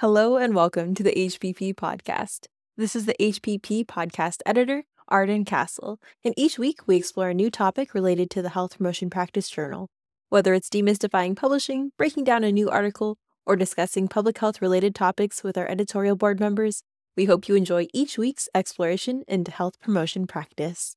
Hello and welcome to the HPP Podcast. This is the HPP Podcast editor, Arden Castle, and each week we explore a new topic related to the Health Promotion Practice Journal. Whether it's demystifying publishing, breaking down a new article, or discussing public health-related topics with our editorial board members, we hope you enjoy each week's exploration into health promotion practice.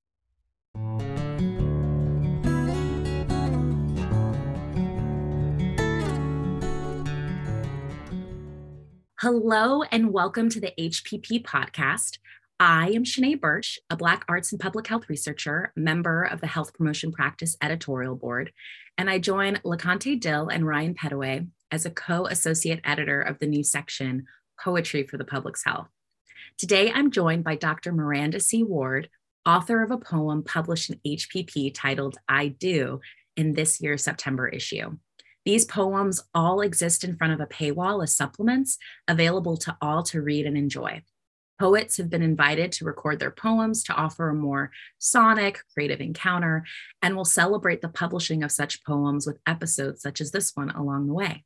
Hello and welcome to the HPP Podcast. I am Shanaé Burch, a Black arts and public health researcher, member of the Health Promotion Practice editorial board, and I join LaConte Dill and Ryan Petaway as a co-associate editor of the new section, Poetry for the Public's Health. Today, I'm joined by Dr. Maranda C. Ward, author of a poem published in HPP titled, I Do, in this year's September issue. These poems all exist in front of a paywall as supplements available to all to read and enjoy. Poets have been invited to record their poems to offer a more sonic, creative encounter, and will celebrate the publishing of such poems with episodes such as this one along the way.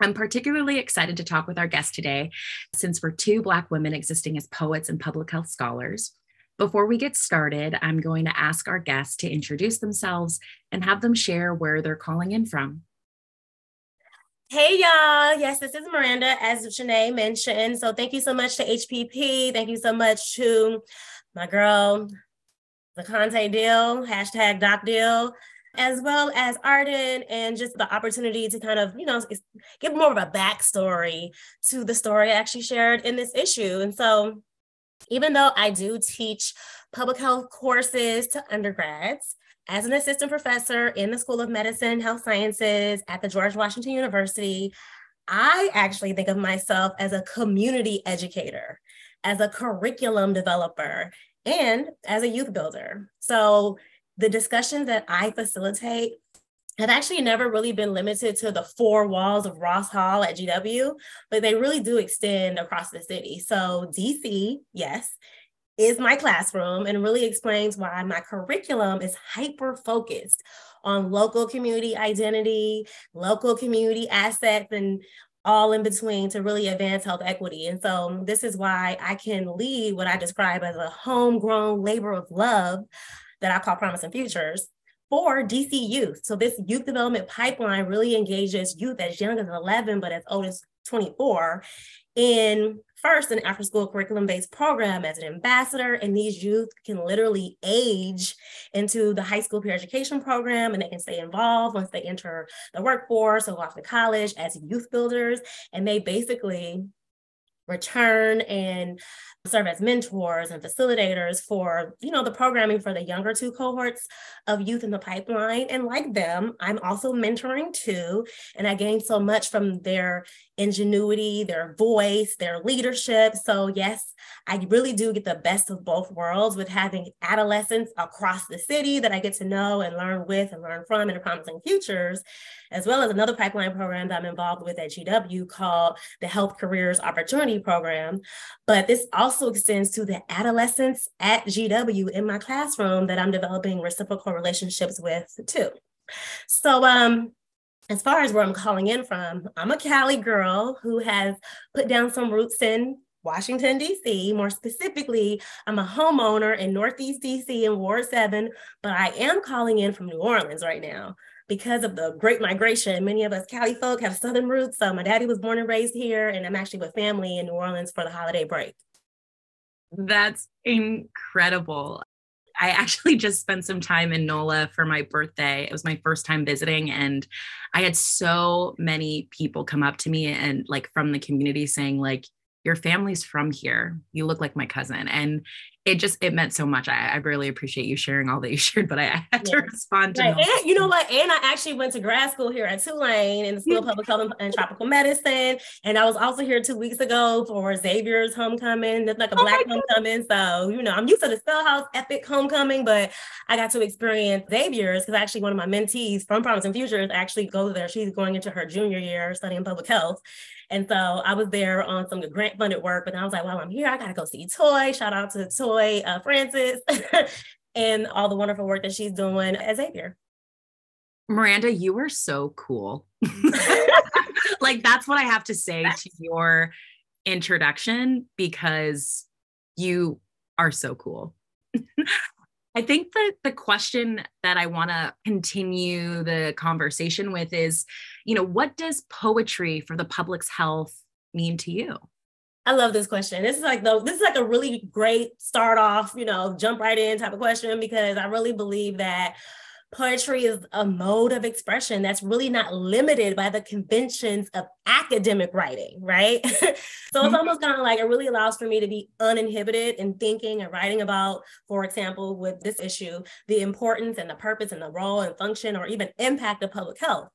I'm particularly excited to talk with our guest today, since we're two Black women existing as poets and public health scholars. Before we get started, I'm going to ask our guests to introduce themselves and have them share where they're calling in from. Hey, y'all. Yes, this is Maranda, as Shanaé mentioned. So thank you so much to HPP. Thank you so much to my girl, LaConte Dill, hashtag Doc Dill, as well as Arden, and just the opportunity to kind of, give more of a backstory to the story I actually shared in this issue. And so even though I do teach public health courses to undergrads, as an assistant professor in the School of Medicine, Health Sciences at the George Washington University, I actually think of myself as a community educator, as a curriculum developer, and as a youth builder. So the discussions that I facilitate have actually never really been limited to the four walls of Ross Hall at GW, but they really do extend across the city. So DC, yes, is my classroom, and really explains why my curriculum is hyper-focused on local community identity, local community assets, and all in between to really advance health equity. And so this is why I can lead what I describe as a homegrown labor of love that I call Promising Futures for DC youth. So this youth development pipeline really engages youth as young as 11, but as old as 24 in first an after-school curriculum-based program as an ambassador, and these youth can literally age into the high school peer education program, and they can stay involved once they enter the workforce or go off to college as youth builders, and they basically return and serve as mentors and facilitators for, the programming for the younger two cohorts of youth in the pipeline. And like them, I'm also mentoring too. And I gain so much from their ingenuity, their voice, their leadership. So yes, I really do get the best of both worlds with having adolescents across the city that I get to know and learn with and learn from in Promising Futures, as well as another pipeline program that I'm involved with at GW called the Health Careers Opportunity Program. But this also extends to the adolescents at GW in my classroom that I'm developing reciprocal relationships with too. So as far as where I'm calling in from, I'm a Cali girl who has put down some roots in Washington, DC. More specifically, I'm a homeowner in Northeast DC in Ward 7, but I am calling in from New Orleans right now. Because of the Great Migration, many of us Cali folk have Southern roots. So my daddy was born and raised here, and I'm actually with family in New Orleans for the holiday break. That's incredible. I actually just spent some time in NOLA for my birthday. It was my first time visiting, and I had so many people come up to me and from the community saying your family's from here. You look like my cousin. And it meant so much. I really appreciate you sharing all that you shared, but I had to respond to that. And, and I actually went to grad school here at Tulane in the School of Public Health and Tropical Medicine. And I was also here 2 weeks ago for Xavier's homecoming. That's a Black homecoming. So, I'm used to the Spellhouse epic homecoming, but I got to experience Xavier's because actually one of my mentees from Promising Futures actually goes there. She's going into her junior year studying public health. And so I was there on some grant funded work, but I was like, while I'm here, I got to go see Toy. Shout out to Toy Francis and all the wonderful work that she's doing at Xavier. Miranda, you are so cool. Like, that's what I have to say to your introduction, because you are so cool. I think that the question that I want to continue the conversation with is, you know, what does poetry for the public's health mean to you? I love this question. This is like a really great start off, you know, jump right in type of question, because I really believe that poetry is a mode of expression that's really not limited by the conventions of academic writing, right? So it's almost kind of like, it really allows for me to be uninhibited in thinking and writing about, for example, with this issue, the importance and the purpose and the role and function or even impact of public health.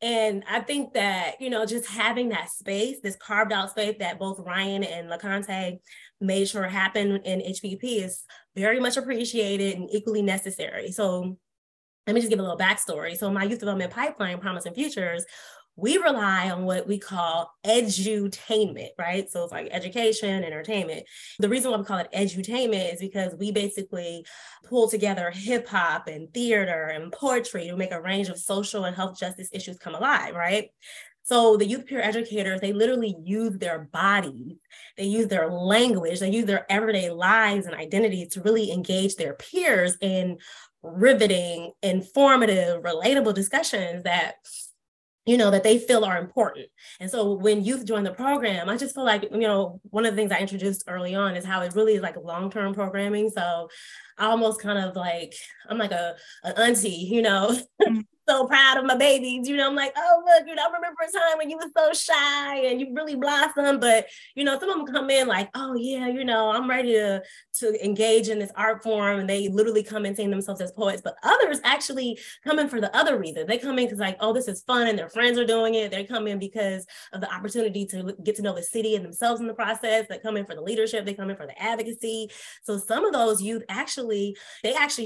And I think that, you know, just having that space, this carved out space that both Ryan and LaConte made sure happened in HPP is very much appreciated and equally necessary. So let me just give a little backstory. So my youth development pipeline, Promising Futures, we rely on what we call edutainment, right? So it's like education, entertainment. The reason why we call it edutainment is because we basically pull together hip hop and theater and poetry to make a range of social and health justice issues come alive, right? So the youth peer educators, they literally use their bodies, they use their language, they use their everyday lives and identities to really engage their peers in riveting, informative, relatable discussions that, you know, that they feel are important. And so when youth join the program, I just feel like, you know, one of the things I introduced early on is how it really is like long-term programming. So I almost kind of like, I'm like an auntie, you know, so proud of my babies, you know, I'm like, oh, look, you know, I remember a time when you were so shy and you really blossomed, but, you know, some of them come in like, oh yeah, you know, I'm ready to engage in this art form. And they literally come and see themselves as poets, but others actually come in for the other reason. They come in because like, oh, this is fun and their friends are doing it. They come in because of the opportunity to get to know the city and themselves in the process. They come in for the leadership. They come in for the advocacy. So some of those youth actually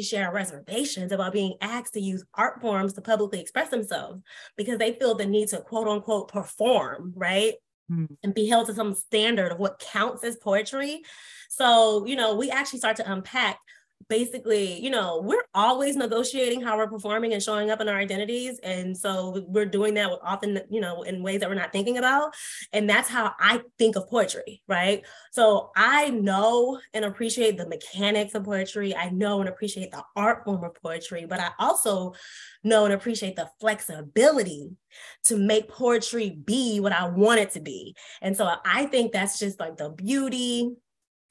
share reservations about being asked to use art forms to publicly express themselves because they feel the need to quote unquote perform, right? And be held to some standard of what counts as poetry. So, you know, we actually start to unpack basically, you know, we're always negotiating how we're performing and showing up in our identities. And so we're doing that often, you know, in ways that we're not thinking about. And that's how I think of poetry, right? So I know and appreciate the mechanics of poetry. I know and appreciate the art form of poetry, but I also know and appreciate the flexibility to make poetry be what I want it to be. And so I think that's just like the beauty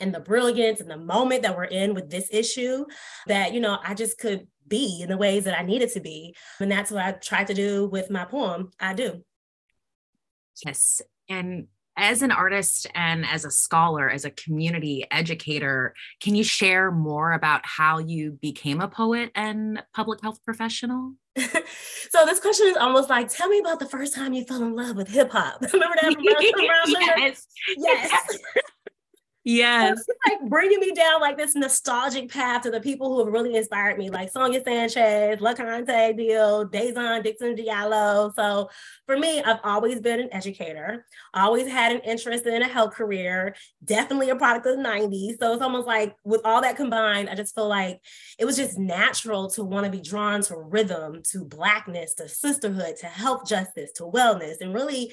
and the brilliance and the moment that we're in with this issue that, you know, I just could be in the ways that I needed to be. And that's what I tried to do with my poem, I Do. Yes. And as an artist and as a scholar, as a community educator, can you share more about how you became a poet and public health professional? So this question is almost like, tell me about the first time you fell in love with hip hop. Remember that from Yes. Yes. Yes. It's like bringing me down like this nostalgic path to the people who have really inspired me, like Sonia Sanchez, LaConte Dill, Daison Dixon Diallo. So for me, I've always been an educator, always had an interest in a health career, definitely a product of the 90s. So it's almost like with all that combined, I just feel like it was just natural to want to be drawn to rhythm, to Blackness, to sisterhood, to health justice, to wellness. And really,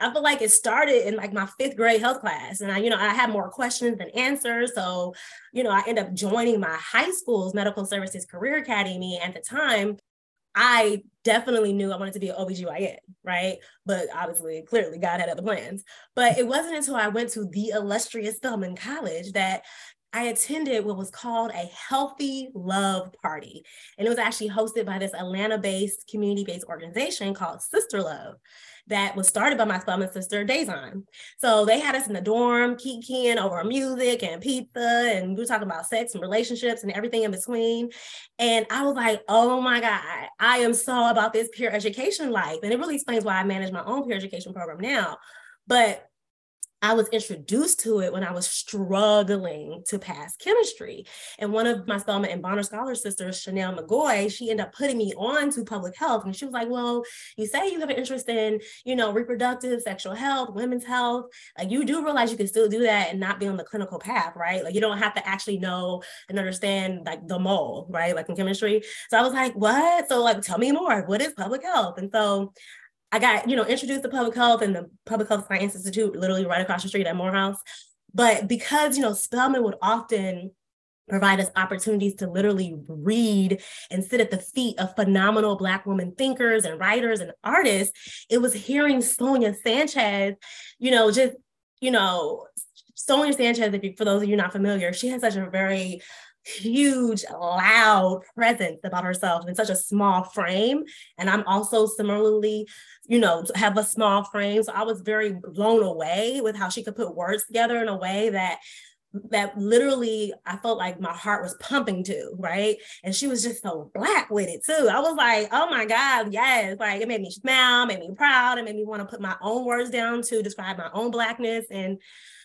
I feel like it started in like my 5th grade health class. And I, you know, I had more questions than answers. So, you know, I ended up joining my high school's medical services career academy. At the time, I definitely knew I wanted to be an OBGYN, right? But obviously, clearly God had other plans. But it wasn't until I went to the illustrious Spelman College that I attended what was called a Healthy Love Party. And it was actually hosted by this Atlanta-based, community-based organization called Sister Love that was started by my Spelman sister, Dazon. So they had us in the dorm, kikiing over music and pizza, and we were talking about sex and relationships and everything in between. And I was like, oh my God, I am so about this peer education life. And it really explains why I manage my own peer education program now. But I was introduced to it when I was struggling to pass chemistry. And one of my Spelman and Bonner Scholar sisters, Chanel McGoy, she ended up putting me on to public health. And she was like, well, you say you have an interest in, you know, reproductive, sexual health, women's health. Like, you do realize you can still do that and not be on the clinical path, right? Like, you don't have to actually know and understand like the mole, right? Like in chemistry. So I was like, what? So like, tell me more. What is public health? And so I got, you know, introduced to public health and the Public Health Science Institute, literally right across the street at Morehouse. But because, you know, Spelman would often provide us opportunities to literally read and sit at the feet of phenomenal Black women thinkers and writers and artists, it was hearing Sonia Sanchez, you know, just, you know, Sonia Sanchez, if you, for those of you not familiar, she has such a very huge, loud presence about herself in such a small frame. And I'm also similarly, you know, have a small frame. So I was very blown away with how she could put words together in a way that literally I felt like my heart was pumping to, right? And she was just so Black with it too. I was like, oh my God, yes. Like, it made me smile, made me proud. It made me want to put my own words down to describe my own Blackness. And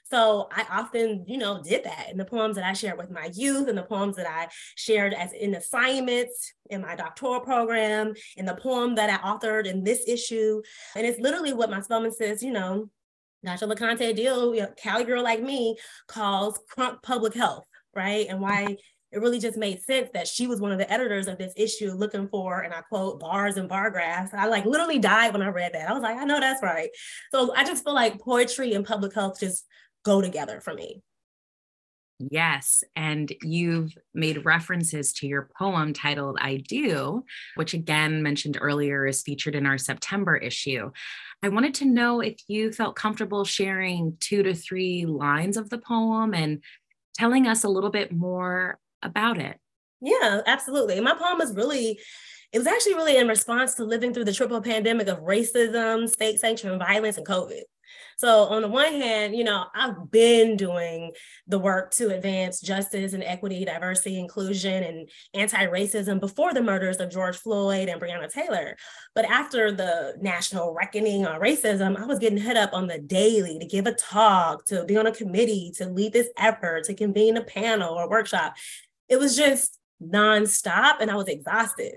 so I often, you know, did that in the poems that I shared with my youth and the poems that I shared as in assignments in my doctoral program and the poem that I authored in this issue. And it's literally what my Spelman says, you know, Dr. LaConte Dill, you know, Cali girl like me, calls crunk public health, right? And why it really just made sense that she was one of the editors of this issue looking for, and I quote, bars and bar graphs. I like literally died when I read that. I was like, I know that's right. So I just feel like poetry and public health just go together for me. Yes. And you've made references to your poem titled I Do, which again mentioned earlier is featured in our September issue. I wanted to know if you felt comfortable sharing 2 to 3 lines of the poem and telling us a little bit more about it. Yeah, absolutely. My poem is really, it was actually really in response to living through the triple pandemic of racism, state sanctioned violence, and COVID. So on the one hand, you know, I've been doing the work to advance justice and equity, diversity, inclusion, and anti-racism before the murders of George Floyd and Breonna Taylor. But after the national reckoning on racism, I was getting hit up on the daily to give a talk, to be on a committee, to lead this effort, to convene a panel or workshop. It was just nonstop and I was exhausted.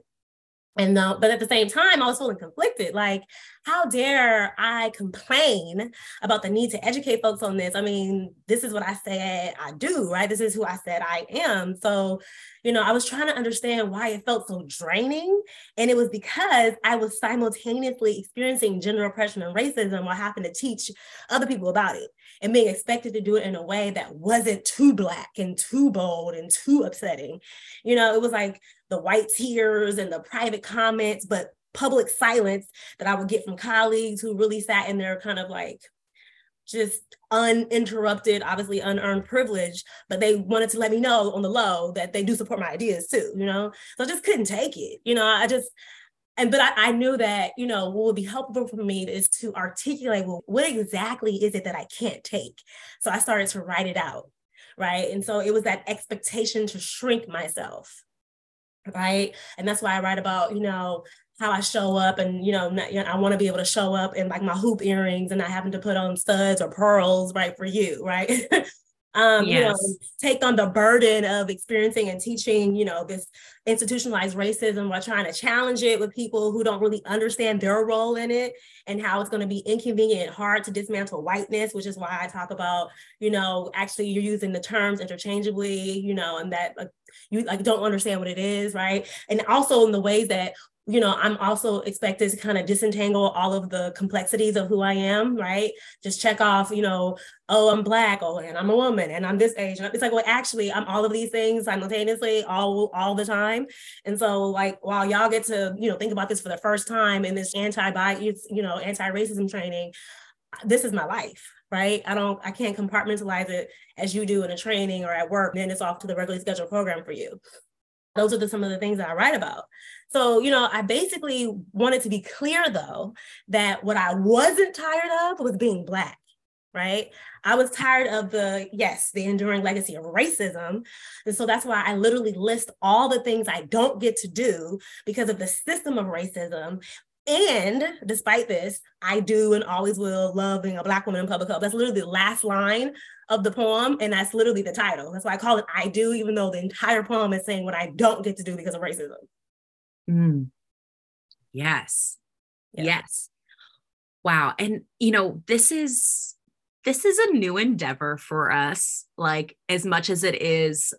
And but at the same time, I was feeling conflicted. Like, how dare I complain about the need to educate folks on this? I mean, this is what I said I do, right? This is who I said I am. So, you know, I was trying to understand why it felt so draining. And it was because I was simultaneously experiencing gender oppression and racism while having to teach other people about it and being expected to do it in a way that wasn't too Black and too bold and too upsetting. You know, it was like the white tears and the private comments, but public silence that I would get from colleagues who really sat in their kind of like just uninterrupted, obviously unearned privilege, but they wanted to let me know on the low that they do support my ideas too, you know? So I just couldn't take it, you know? But I knew that, you know, what would be helpful for me is to articulate, well, what exactly is it that I can't take? So I started to write it out, right? And so it was that expectation to shrink myself, right? And that's why I write about, you know, how I show up and, you know, I want to be able to show up in like my hoop earrings and not having to put on studs or pearls, right, for you, right? Yes. You know, take on the burden of experiencing and teaching, you know, this institutionalized racism while trying to challenge it with people who don't really understand their role in it and how it's going to be inconvenient and hard to dismantle whiteness, which is why I talk about, you know, actually you're using the terms interchangeably, you know, and that you like don't understand what it is, right? And also in the ways that, you know, I'm also expected to kind of disentangle all of the complexities of who I am, right? Just check off, you know, oh, I'm Black, oh, and I'm a woman, and I'm this age. It's like, well, actually, I'm all of these things simultaneously, all the time. And so, like, while y'all get to, you know, think about this for the first time in this anti-bias, you know, anti-racism training, this is my life, right? I can't compartmentalize it as you do in a training or at work, and then it's off to the regularly scheduled program for you. Those are some of the things that I write about. So, you know, I basically wanted to be clear, though, that what I wasn't tired of was being Black, right? I was tired of the enduring legacy of racism. And so that's why I literally list all the things I don't get to do because of the system of racism, And despite this, I do and always will love being a Black woman in public health. That's literally the last line of the poem. And that's literally the title. That's why I call it I Do, even though the entire poem is saying what I don't get to do because of racism. Mm. Yes. Yeah. Yes. Wow. And, you know, this is a new endeavor for us. Like, as much as it is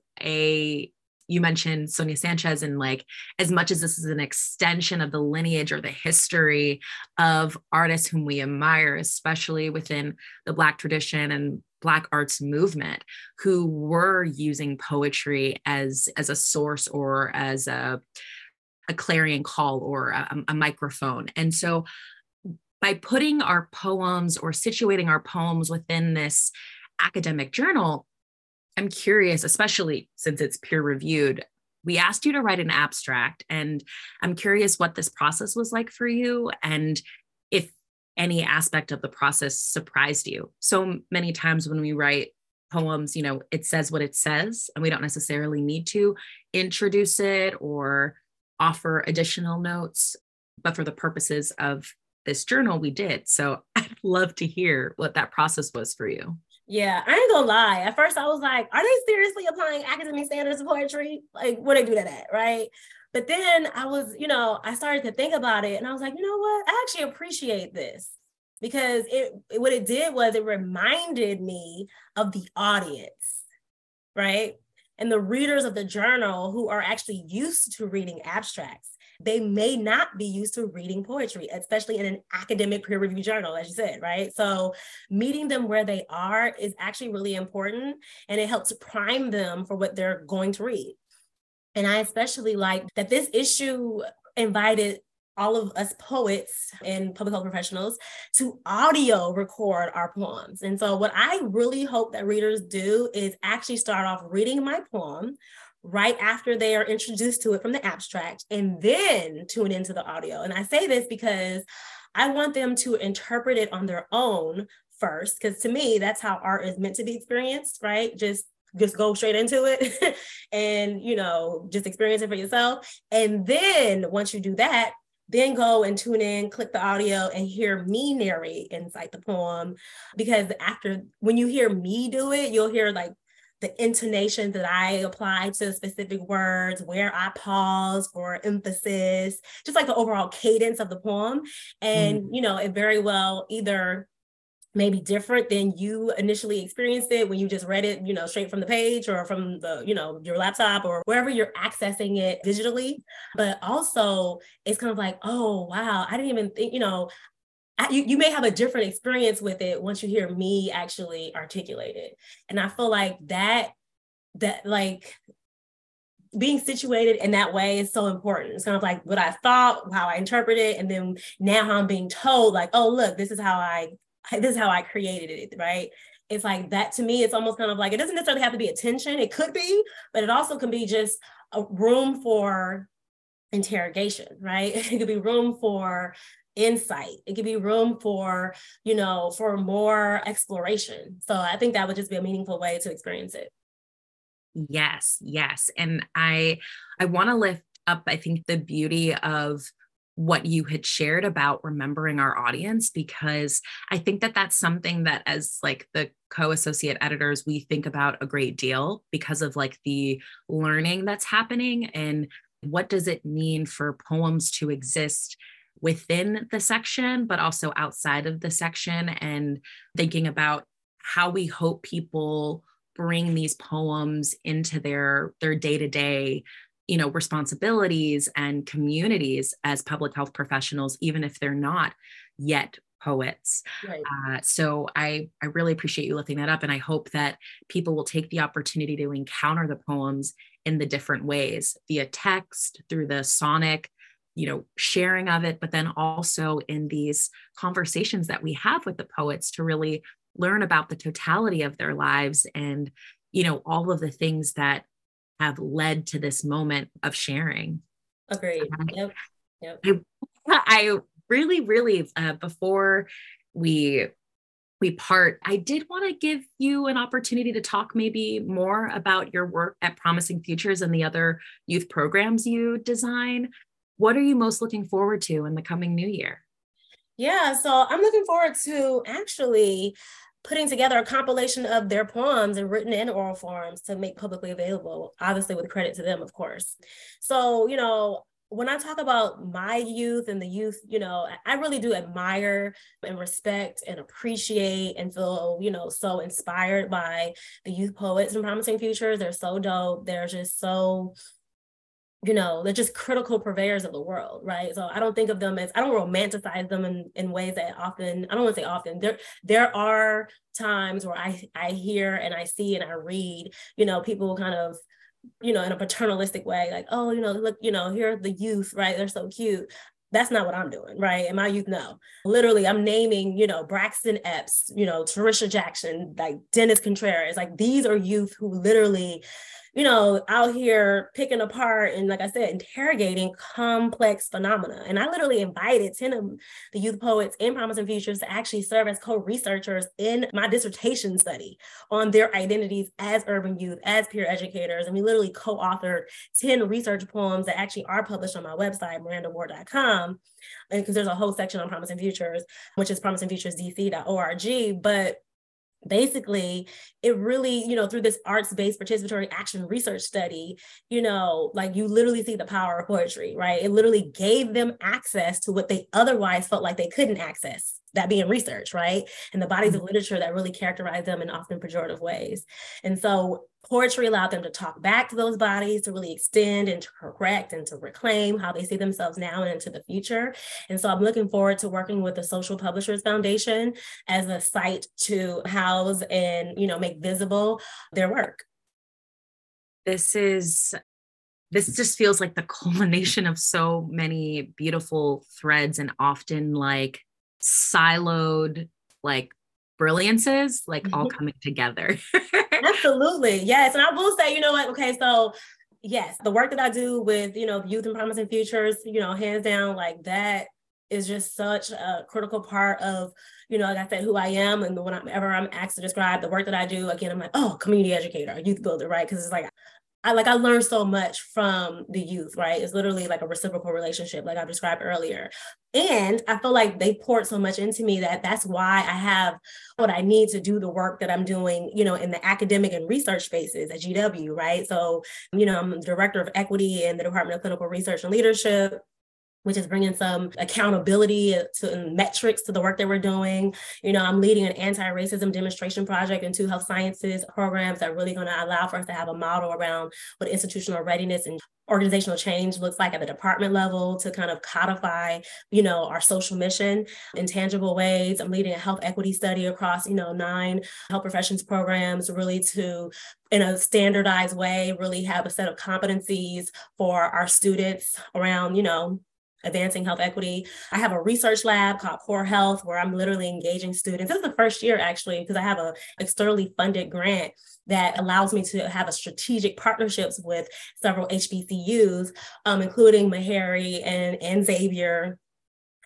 you mentioned Sonia Sanchez, and like, as much as this is an extension of the lineage or the history of artists whom we admire, especially within the Black tradition and Black arts movement, who were using poetry as a source or as a clarion call or a microphone. And so by putting our poems or situating our poems within this academic journal, I'm curious, especially since it's peer-reviewed, we asked you to write an abstract, and I'm curious what this process was like for you and if any aspect of the process surprised you. So many times when we write poems, you know, it says what it says, and we don't necessarily need to introduce it or offer additional notes, but for the purposes of this journal, we did. So I'd love to hear what that process was for you. Yeah, I ain't gonna lie. At first I was like, are they seriously applying academic standards to poetry? Like, where they do that at, right? But then I was, you know, I started to think about it and I was like, you know what? I actually appreciate this, because what it did was it reminded me of the audience, right? And the readers of the journal who are actually used to reading abstracts. They may not be used to reading poetry, especially in an academic peer review journal, as you said, right? So meeting them where they are is actually really important, and it helps prime them for what they're going to read. And I especially like that this issue invited all of us poets and public health professionals to audio record our poems. And so what I really hope that readers do is actually start off reading my poem right after they are introduced to it from the abstract, and then tune into the audio. And I say this because I want them to interpret it on their own first, because to me, that's how art is meant to be experienced, right? Just go straight into it and, you know, just experience it for yourself. And then once you do that, then go and tune in, click the audio, and hear me narrate and cite the poem. Because when you hear me do it, you'll hear like the intonation that I apply to specific words, where I pause for emphasis, just like the overall cadence of the poem. And, you know, it very well either may be different than you initially experienced it when you just read it, you know, straight from the page or from the, you know, your laptop or wherever you're accessing it digitally. But also it's kind of like, oh, wow, I didn't even think, you know, you may have a different experience with it once you hear me actually articulate it. And I feel like that like being situated in that way is so important. It's kind of like what I thought, how I interpret it, and then now how I'm being told, like, oh, look, this is how I created it, right? It's like that to me, it's almost kind of like, it doesn't necessarily have to be attention. It could be, but it also can be just a room for interrogation, right? It could be room for insight. It could be room for, you know, for more exploration. So I think that would just be a meaningful way to experience it. Yes. Yes. And I want to lift up, I think, the beauty of what you had shared about remembering our audience, because I think that that's something that as like the co-associate editors, we think about a great deal because of like the learning that's happening and what does it mean for poems to exist within the section, but also outside of the section, and thinking about how we hope people bring these poems into their day-to-day, you know, responsibilities and communities as public health professionals, even if they're not yet poets. Right. So I really appreciate you lifting that up. And I hope that people will take the opportunity to encounter the poems in the different ways, via text, through the sonic, you know, sharing of it, but then also in these conversations that we have with the poets to really learn about the totality of their lives and, you know, all of the things that have led to this moment of sharing. Agreed. Yep. I really, before we part, I did want to give you an opportunity to talk maybe more about your work at Promising Futures and the other youth programs you design. What are you most looking forward to in the coming new year? Yeah, so I'm looking forward to actually putting together a compilation of their poems in written and oral forms to make publicly available, obviously with credit to them, of course. So, you know, when I talk about my youth and the youth, you know, I really do admire and respect and appreciate and feel, you know, so inspired by the youth poets in Promising Futures. They're so dope. They're just so, you know, they're just critical purveyors of the world, right? So I don't think of them as, I don't romanticize them in ways that often, I don't want to say often, there are times where I hear and I see and I read, you know, people kind of, you know, in a paternalistic way, like, oh, you know, look, you know, here are the youth, right? They're so cute. That's not what I'm doing, right? And my youth, no. Literally, I'm naming, you know, Braxton Epps, you know, Tarisha Jackson, like Dennis Contreras, like these are youth who literally, you know, out here picking apart and, like I said, interrogating complex phenomena. And I literally invited 10 of the youth poets in Promising Futures to actually serve as co-researchers in my dissertation study on their identities as urban youth, as peer educators. And we literally co-authored 10 research poems that actually are published on my website, MarandaWard.com. And because there's a whole section on Promising Futures, which is promisingfuturesdc.org. But basically, it really, you know, through this arts-based participatory action research study, you know, like you literally see the power of poetry, right? It literally gave them access to what they otherwise felt like they couldn't access, that being research, right? And the bodies of literature that really characterize them in often pejorative ways. And so poetry allowed them to talk back to those bodies, to really extend and to correct and to reclaim how they see themselves now and into the future. And so I'm looking forward to working with the Social Publishers Foundation as a site to house and, you know, make visible their work. This just feels like the culmination of so many beautiful threads and often like siloed, like brilliances, like all coming together. Absolutely. Yes. And I will say, you know what? Okay. So yes, the work that I do with, you know, youth and Promising Futures, you know, hands down, like that is just such a critical part of, you know, like I said, who I am. And whenever I'm asked to describe the work that I do, again, I'm like, oh, community educator, youth builder, right? Because it's like, I learned so much from the youth, right? It's literally like a reciprocal relationship, like I described earlier. And I feel like they poured so much into me that that's why I have what I need to do the work that I'm doing, you know, in the academic and research spaces at GW, right? So, you know, I'm the director of equity in the Department of Clinical Research and Leadership, which is bringing some accountability and metrics to the work that we're doing. You know, I'm leading an anti-racism demonstration project in 2 health sciences programs that are really going to allow for us to have a model around what institutional readiness and organizational change looks like at the department level to kind of codify, you know, our social mission in tangible ways. I'm leading a health equity study across, you know, 9 health professions programs really to, in a standardized way, really have a set of competencies for our students around, you know, advancing health equity. I have a research lab called Core Health where I'm literally engaging students. This is the first year actually, because I have an externally funded grant that allows me to have a strategic partnerships with several HBCUs, including Meharry and Xavier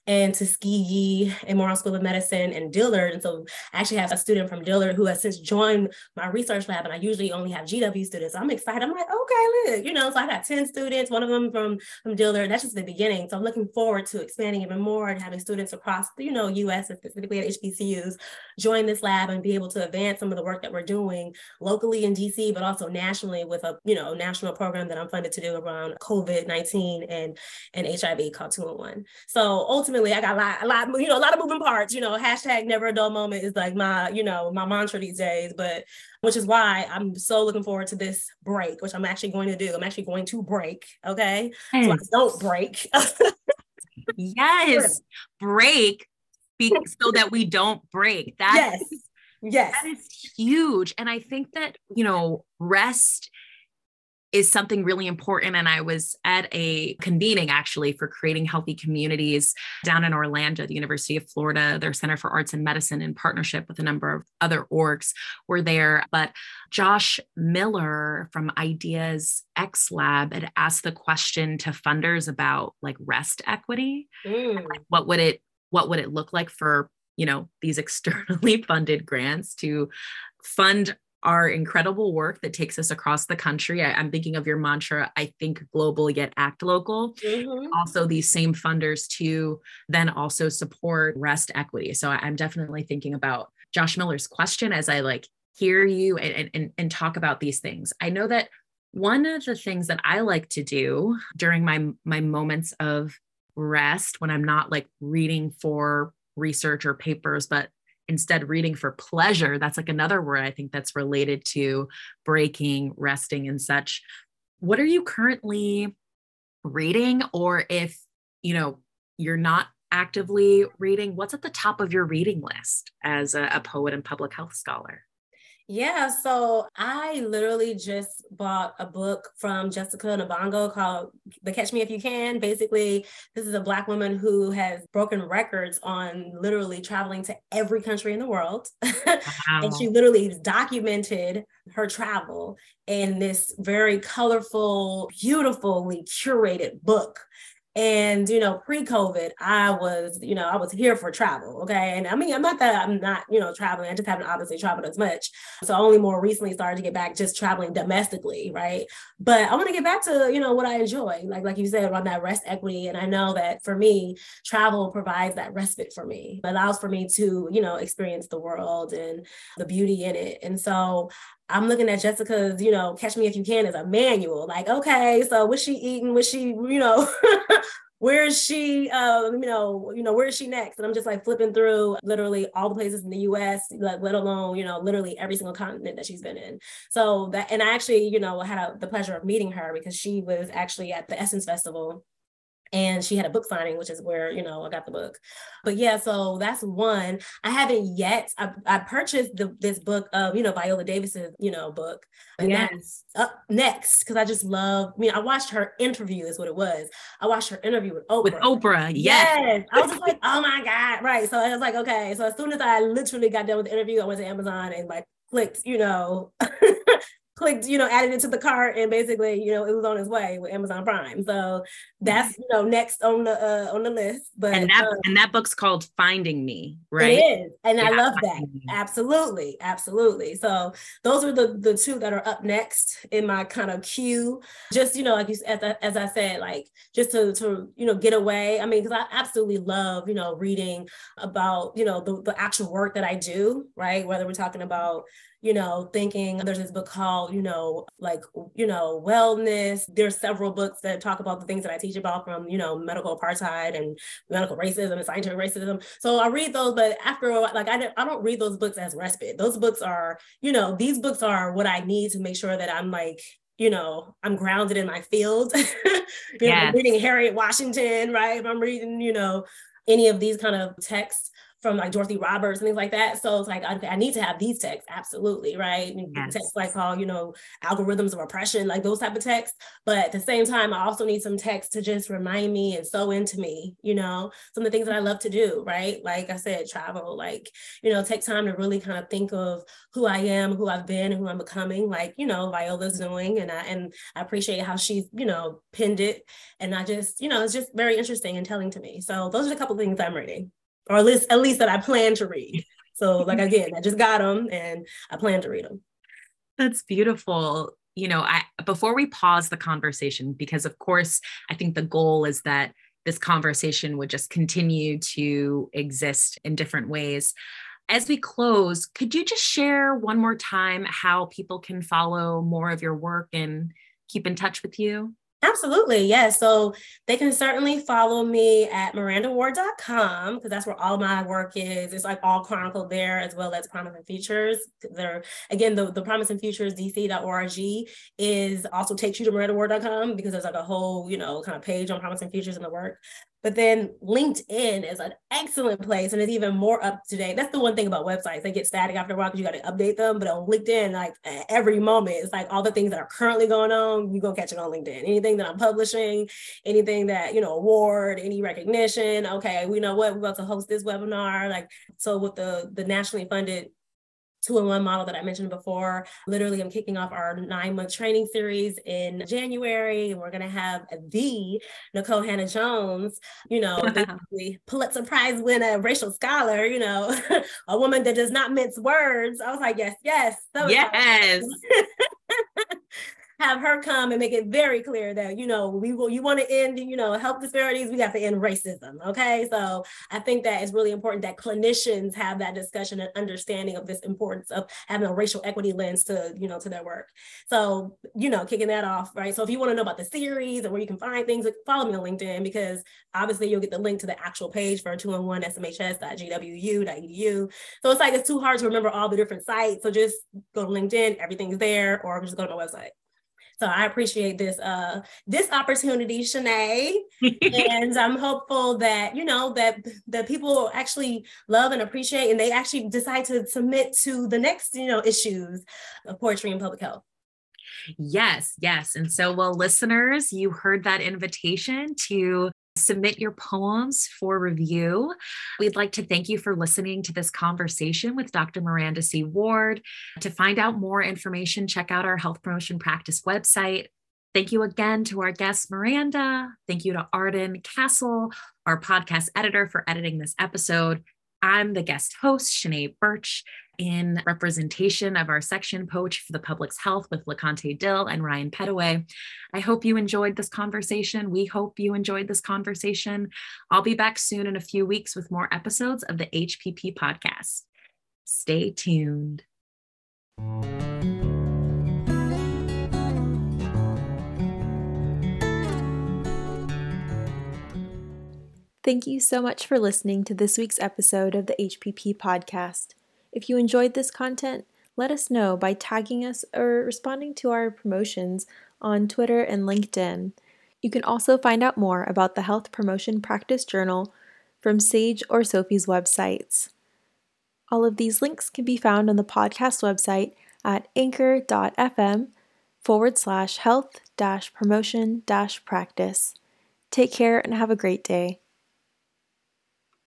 and Tuskegee and Morehouse School of Medicine and Dillard. And so I actually have a student from Dillard who has since joined my research lab, and I usually only have GW students. So I'm excited. I'm like, okay, look, you know, so I got 10 students, one of them from Dillard. That's just the beginning. So I'm looking forward to expanding even more and having students across, you know, US, specifically at HBCUs, join this lab and be able to advance some of the work that we're doing locally in DC, but also nationally with a, you know, national program that I'm funded to do around COVID-19 and HIV called 2-in-1. So ultimately, I got a lot, you know, a lot of moving parts, you know, hashtag never a dull moment is like my, you know, my mantra these days, but which is why I'm so looking forward to this break, which I'm actually going to do. I'm actually going to break. Okay. Yes. So I don't break. Yes. Break so that we don't break. Yes. That is huge. And I think that, you know, rest is something really important. And I was at a convening actually for creating healthy communities down in Orlando, the University of Florida, their Center for Arts and Medicine in partnership with a number of other orgs were there. But Josh Miller from Ideas X Lab had asked the question to funders about like rest equity. And, like, what would it look like for, you know, these externally funded grants to fund our incredible work that takes us across the country. I'm thinking of your mantra, I think global yet act local. Mm-hmm. Also these same funders to then also support rest equity. So I'm definitely thinking about Josh Miller's question as I like hear you and talk about these things. I know that one of the things that I like to do during my moments of rest, when I'm not like reading for research or papers, but instead reading for pleasure, that's like another word I think that's related to breaking, resting and such. What are you currently reading? Or if, you know, you're not actively reading, what's at the top of your reading list as a poet and public health scholar? Yeah, so I literally just bought a book from Jessica Nabongo called The Catch Me If You Can. Basically, this is a Black woman who has broken records on literally traveling to every country in the world. Wow. And she literally documented her travel in this very colorful, beautifully curated book. And, you know, pre-COVID, I was here for travel. Okay. And I mean, I'm not that I'm not, you know, traveling. I just haven't obviously traveled as much. So only more recently started to get back just traveling domestically. Right. But I want to get back to, you know, what I enjoy, like you said, around that rest equity. And I know that for me, travel provides that respite for me, it allows for me to, you know, experience the world and the beauty in it. And so I'm looking at Jessica's, you know, Catch Me If You Can as a manual, like, okay, so what's she eating? What's she, you know, where is she, where is she next? And I'm just like flipping through literally all the places in the US, like, let alone, you know, literally every single continent that she's been in. So that, and I actually, you know, had the pleasure of meeting her because she was actually at the Essence Festival. And she had a book signing, which is where, you know, I got the book. But yeah, so that's one. I haven't yet. I purchased this book of, you know, Viola Davis's, you know, book. And yes. That's up next, because I just love, I mean, I watched her interview is what it was. I watched her interview with Oprah. With Oprah, yes. I was just like, oh my God. Right. So I was like, okay. So as soon as I literally got done with the interview, I went to Amazon and like clicked, you know, added it to the cart, and basically, you know, it was on its way with Amazon Prime. So that's, you know, next on the list. But and that book's called Finding Me, right? It is, and yeah, I love that. Me. Absolutely, absolutely. So those are the two that are up next in my kind of queue. Just, you know, like you, as I said, like just to you know, get away. I mean, because I absolutely love, you know, reading about, you know, the actual work that I do, right? Whether we're talking about, you know, thinking, there's this book called, you know, like, you know, wellness. There's several books that talk about the things that I teach about, from, you know, medical apartheid and medical racism and scientific racism. So I read those, but after a while, like I don't read those books as respite. Those books are, you know, these books are what I need to make sure that I'm like, you know, I'm grounded in my field. Yes. I'm reading Harriet Washington, right? If I'm reading, you know, any of these kind of texts from like Dorothy Roberts and things like that. So it's like, I need to have these texts, absolutely, right? Yes. Texts like called, you know, Algorithms of Oppression, like those type of texts. But at the same time, I also need some texts to just remind me and sew into me, you know, some of the things that I love to do, right? Like I said, travel, like, you know, take time to really kind of think of who I am, who I've been, and who I'm becoming, like, you know, Viola's doing. And I appreciate how she's, you know, penned it. And I just, you know, it's just very interesting and telling to me. So those are a couple of things I'm reading. Or at least that I plan to read. So like, again, I just got them and I plan to read them. That's beautiful. You know, before we pause the conversation, because of course, I think the goal is that this conversation would just continue to exist in different ways. As we close, could you just share one more time how people can follow more of your work and keep in touch with you? Absolutely. Yes. Yeah. So they can certainly follow me at MarandaWard.com, because that's where all my work is. It's like all chronicled there, as well as Promising Futures. There, again, the promisingfuturesdc.org is also takes you to MarandaWard.com, because there's like a whole, you know, kind of page on Promising Futures and the work. But then LinkedIn is an excellent place, and it's even more up to date. That's the one thing about websites. They get static after a while because you got to update them. But on LinkedIn, like at every moment, it's like all the things that are currently going on, you're going to catch it on LinkedIn. Anything that I'm publishing, anything that, you know, award, any recognition. Okay, we know what, we're about to host this webinar. Like, so with the nationally funded two-in-one model that I mentioned before. Literally, I'm kicking off our 9-month training series in January, and we're going to have the Nicole Hannah-Jones, basically Pulitzer Prize winner, racial scholar, a woman that does not mince words. I was like, yes. Yes. Have her come and make it very clear that, you want to end, health disparities, we have to end racism. Okay. So I think that it's really important that clinicians have that discussion and understanding of this importance of having a racial equity lens to, to their work. So, kicking that off, right? So if you want to know about the series and where you can find things, follow me on LinkedIn, because obviously you'll get the link to the actual page for 211 smhs.gwu.edu. So it's too hard to remember all the different sites. So just go to LinkedIn, everything's there, or just go to my website. So I appreciate this opportunity, Shanaé, and I'm hopeful that, that people actually love and appreciate, and they actually decide to submit to the next, issues of poetry and public health. Yes. And so, listeners, you heard that invitation to submit your poems for review. We'd like to thank you for listening to this conversation with Dr. Maranda C. Ward. To find out more information, check out our Health Promotion Practice website. Thank you again to our guest, Maranda. Thank you to Arden Castle, our podcast editor, for editing this episode. I'm the guest host, Shanaé Burch, in representation of our section, Poetry for the Public's Health, with LaConte Dill and Ryan Petaway. I hope you enjoyed this conversation. We hope you enjoyed this conversation. I'll be back soon in a few weeks with more episodes of the HPP podcast. Stay tuned. Thank you so much for listening to this week's episode of the HPP podcast. If you enjoyed this content, let us know by tagging us or responding to our promotions on Twitter and LinkedIn. You can also find out more about the Health Promotion Practice Journal from Sage or Sophie's websites. All of these links can be found on the podcast website at anchor.fm/health-promotion-practice. Take care and have a great day.